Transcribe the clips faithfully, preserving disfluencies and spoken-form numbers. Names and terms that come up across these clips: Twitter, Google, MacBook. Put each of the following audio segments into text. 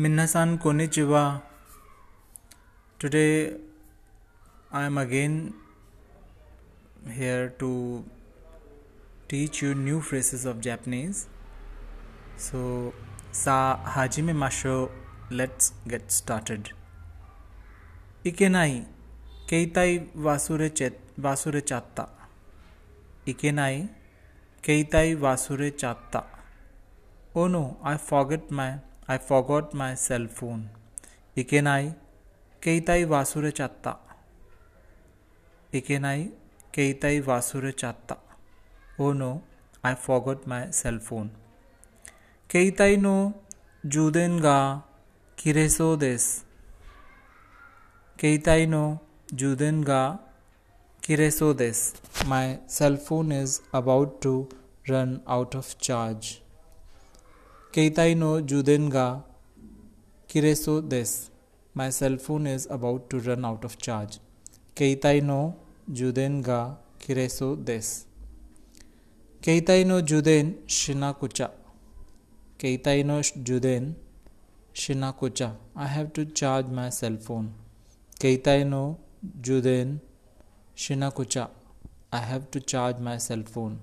Minna-san konnichiwa. Today I am again here to teach you new phrases of Japanese. So, sa hajime masho, let's get started. Ikenai, keitai wasurechatta. Ikenai, keitai wasurechatta. Oh no, I forgot my I forgot my cell phone. Ikenai, keitai wasurechatta. Ikenai, keitai wasurechatta. Oh no, I forgot my cell phone. Keitai no juden ga kiresou desu. Keitai no juden ga kiresou desu. My cell phone is about to run out of charge. Keitai no juden ga kiresou desu. My cell phone is about to run out of charge. Keitai no juden ga kiresou desu. Keitai no juden shinakucha. Keitai no juden shinakucha. I have to charge my cell phone. Keitai no juden shinakucha. I have to charge my cell phone.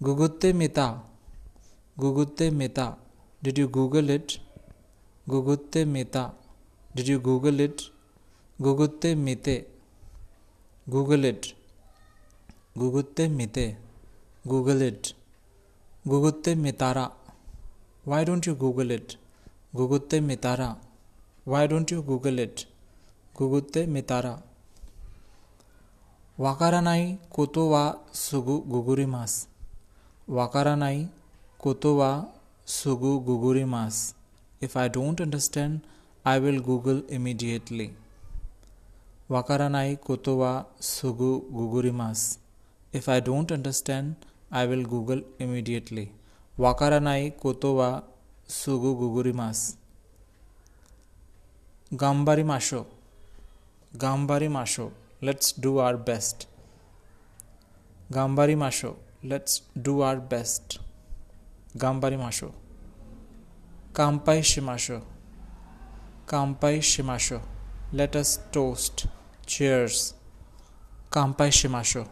Gugutte mita. Gugutte meta. Did you Google it? Gugutte meta. Did you Google it? Gugutte mite. Google it. Gugutte mite. Google it. Gugutte mitara. Why don't you Google it? Gugutte mitara. Why don't you Google it? Gugutte mitara. Wakaranai koto wa sugu Googleimasu. Wakaranai koto wa sugu Googleimasu. If I don't understand, I will Google immediately. Wakaranai koto wa sugu Googleimasu. If I don't understand, I will Google immediately. Wakaranai koto wa sugu Googleimasu. Ganbarimasho. Ganbarimasho. Let's do our best. Ganbarimasho. Let's do our best. Ganbarimasho. Kanpai shimasho. Kanpai shimasho. Let us toast. Cheers. Kanpai shimasho.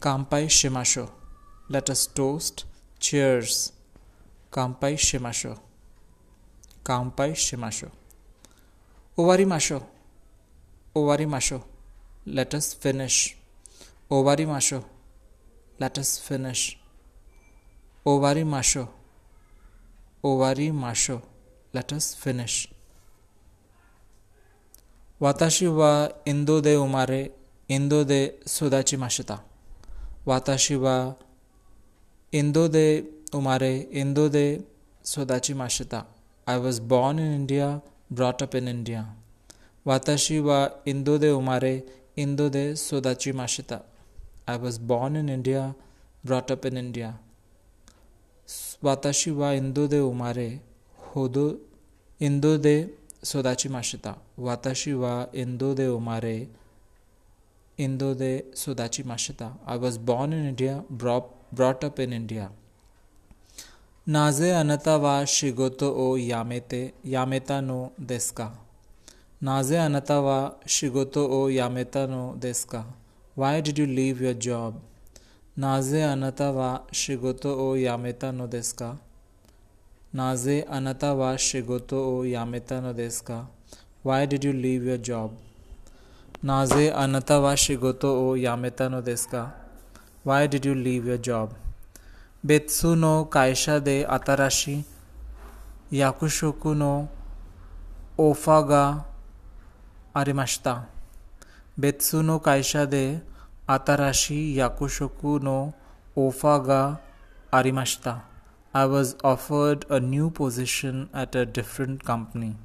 Kanpai shimasho. Let us toast. Cheers. Kanpai shimasho. Kanpai shimasho. Owarimasho. Owarimasho. Let us finish. Owarimasho. Let us finish. Owarimasho. Owarimasho. Let us finish. Watashi wa Indo de umare, Indo de sudachimashita. Watashi wa Indo de umare, Indo de sudachimashita. I was born in India, brought up in India. Watashi wa Indo de umare, Indo de sudachimashita. I was born in India, brought up in India. Watashi wa Indo de umare, hodo Indo de sodachimashita. Watashi wa Indo de umare, Indo de sodachimashita. I was born in India, brought, brought up in India. Naze anata wa shigoto o yamete, yameta no desu ka? Naze anata wa shigoto o yameta no desu ka? Why did you leave your job? Naze anata wa shigoto o yameta no desu ka? Naze anata wa shigoto o yameta no desu ka? Why did you leave your job? Naze anata wa shigoto o yameta no desu ka? Why did you leave your job? Betsu no kaisha de atarashii yakushoku no ofa ga arimashita. Betsu no kaisha de atarashii yakushoku no ofa ga arimashita. I was offered a new position at a different company.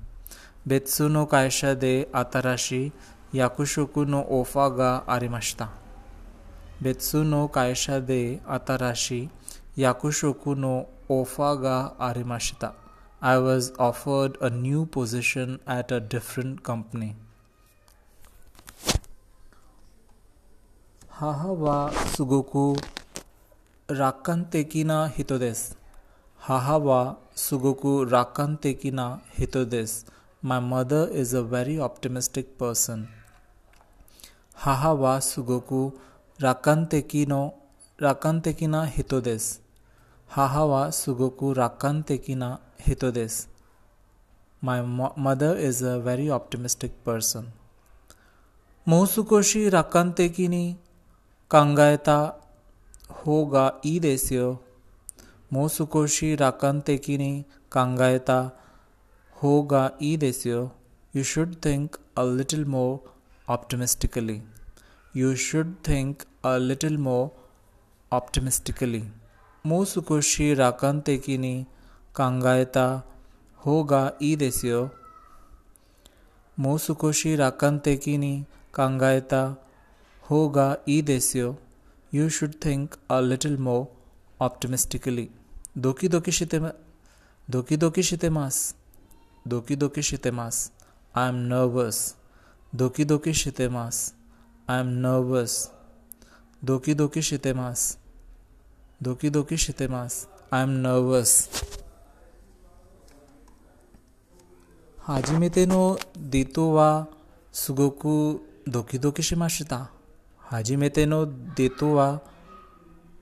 Betsu no kaisha de atarashii yakushoku no ofa ga arimashita. Betsu no kaisha de atarashii yakushoku no ofa ga arimashita. I was offered a new position at a different company. Haha wa sugoku rakkanteki na hito desu. 母はすごく楽観的な人です。My mother is a very optimistic person. 母はすごく楽観的の楽観的な人です。母はすごく楽観的な人です。My mother is a very optimistic person. もう少し楽観的に考えた方がいいですよ。もう少し楽観的に考えた方がいいですよ。You should think a little more optimistically. You should think a little more optimistically.もう少し楽観的に考えた方がいいですよ。もう少し楽観的に考えた方がいいですよ。You should think a little more optimistically. ドキドキしてま、ドキドキしてます。ドキドキしてます。I'm nervous. ドキドキしてます。I'm nervous. ドキドキしてます。ドキドキしてます。I'm nervous. 初めてのデートはすごくドキドキしました。初めてのデートは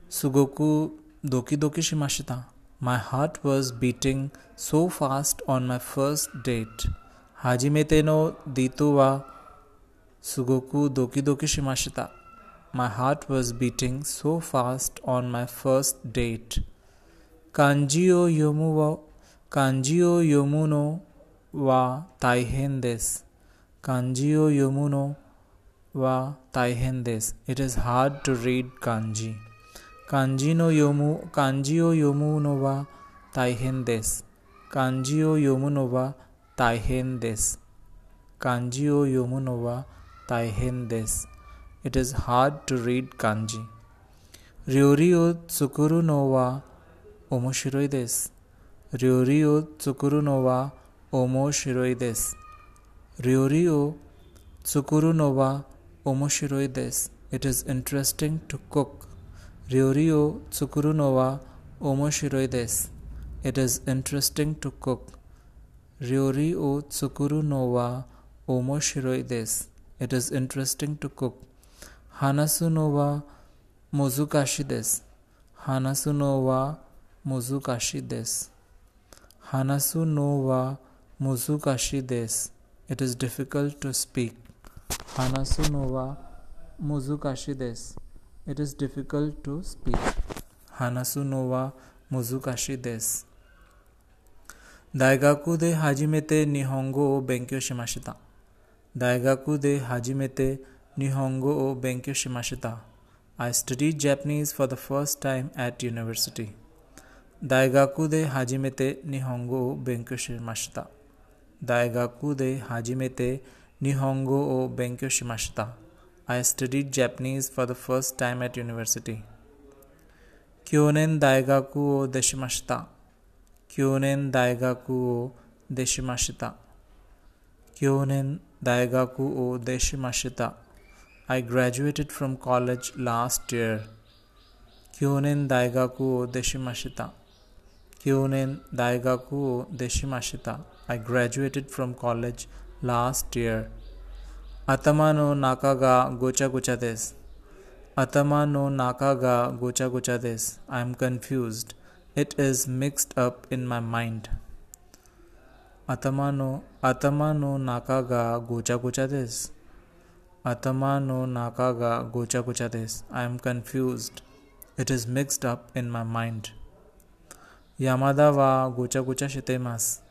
すごくドキドキしました。My heart was beating so fast on my first date. 初めてのデートはすごくドキドキしました。My heart was beating so fast on my first date. 漢字を読むは、漢字を読むのは大変です。漢字を読むのは大変です。It is hard to read 漢字。漢字の読む、漢字を読むのは大変です。漢字を読むのは大変です。漢字を読むのは大変です。It is hard to read kanji. 料理を作るのは面白いです。料理を作るのは面白いです。料理を作るのは面白いです。It is interesting to cook. 料理を作るのは面白いです。It is interesting to cook. 料理を作るのは面白いです。It is interesting to cook.話すのは難しいです。話すのは難しいです。話すのは難しいです。It is difficult to speak. 話すのは難しいです。It is difficult to speak. 話すのは難しいです。大学で初めて日本語を勉強しました。大学で初めて日本語を勉強しました。I studied Japanese for the first time at university. 大学で初めて日本語を勉強しました。大学で初めて日本語を勉強しました。I studied Japanese for the first time at university. 去年大学を出しました。去年大学を出しました。去年大学を出しました。I graduated from college last year. 去年大学を出しました。去年大学を出しました。I graduated from college last year. 頭の中がごちゃごちゃです。頭の中がごちゃごちゃです。I am confused. It is mixed up in my mind. 頭の、頭の中がごちゃごちゃです。頭の中がごちゃごちゃです。I am confused. It is mixed up in my mind. 山田はごちゃごちゃしています。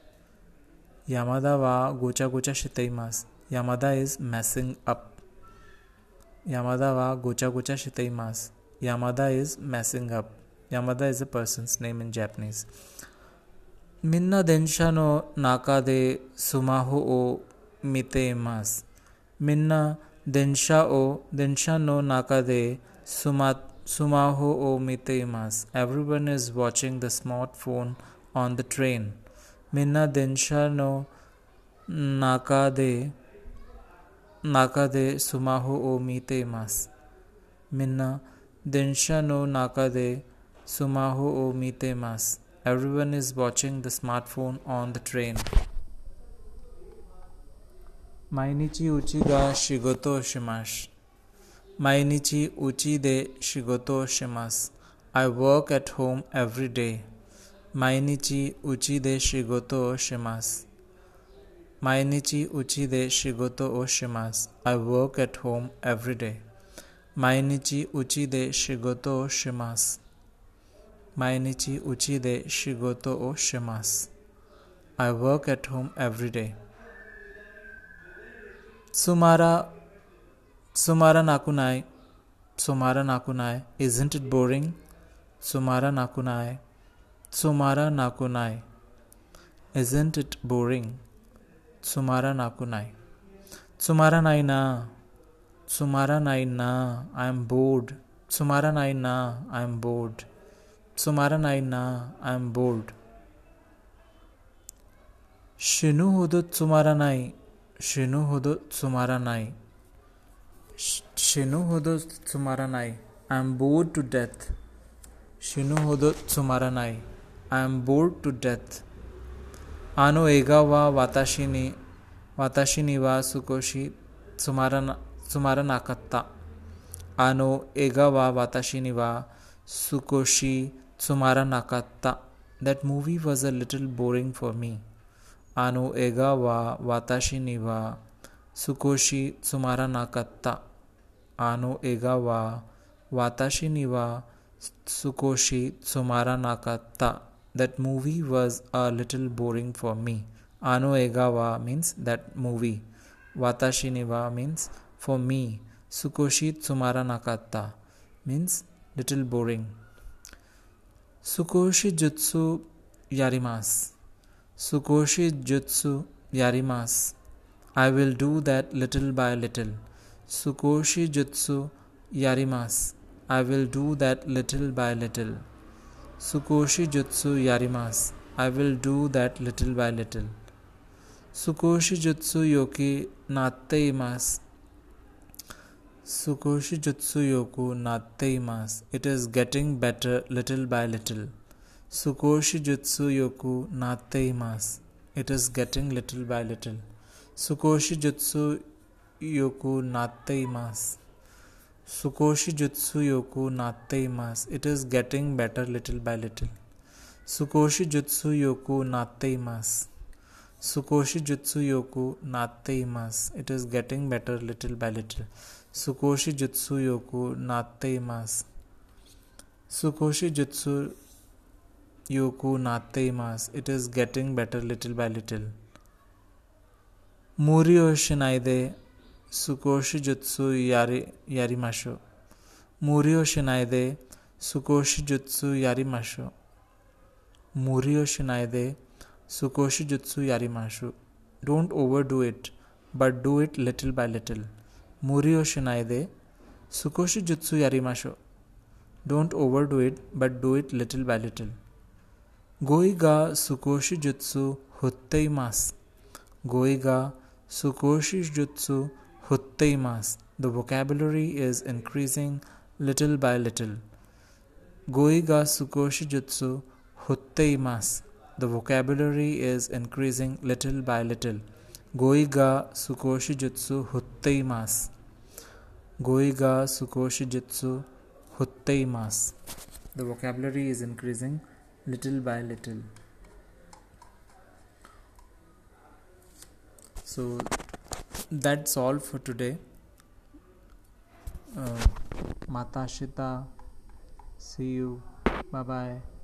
山田はごちゃごちゃしています。山田 is messing up. 山田はごちゃごちゃしています。山田 is messing up. 山田 is a person's name in Japanese. みんな電車の中でスマホを見ています。みんな電車を、電車の中でスマ、スマホを見ています。Everyone is watching the smartphone on the train. みんな電車の中で、中でスマホを見ています。みんな電車の中でスマホを見ています。Everyone is watching the smartphone on the train. 毎日うちが仕事をします。毎日うちで仕事をします。I work at home every day. 毎日うちで仕事をします。毎日うちで仕事をします。I work at home every day. 毎日うちで仕事をします。毎日うちで仕事をします。I work at home every day. つまら、つまらなくない。つまらなくない。Isn't it boring? つまらなくない。つまらなくない。Isn't it boring? つまらなくない。つまらないな。つまらないな。I'm bored. つまらないな。I'm bored.つまらないな、I'm bored. 死ぬほどつまらない、死ぬほどつまらない。死ぬほどつまらない、I'm bored to death. 死ぬほどつまらない、I'm bored to death. あの映画は私に、私には少しつまらな、つまらなかった。あの映画は私には少しつまらなかった。That movie was a little boring for me. あの映画は私には少しつまらなかった。あの映画は私には少しつまらなかった。That movie was a little boring for me. あの映画は means that movie. 私には means for me. 少しつまらなかった。means little boring. 少しずつやります。少しずつやります。I will do that little by little. 少しずつやります。I will do that little by little. 少しずつやります。I will do that little by little. 少しずつ良くなっています。少しずつ良くなっています。It is getting better little by little. 少しずつ良くなっています。It is getting little by little. 少しずつ良くなっています。少しずつ良くなっています。It is getting better little by little. 少しずつ良くなっています。少しずつ良くなっています。It is getting better little by little.少しずつ良くなっています。少しずつ良くなっています。It is getting better little by little. 無理をしないで少しずつやり、やりましょう。無理をしないで少しずつやりましょう。無理をしないで少しずつやりましょう。Don't overdo it, but do it little by little.無理をしないで少しずつやりましょう。Don't overdo it, but do it little by little. 語彙が少しずつ減っています。語彙が少しずつ減っています。The vocabulary is increasing little by little. 語彙が少しずつ減っています。The vocabulary is increasing little by little. 語彙が少しずつ減っています。語彙が少しずつ減っています。The vocabulary is increasing little by little. So that's all for today. Uh, Mata Shita. See you. Bye bye.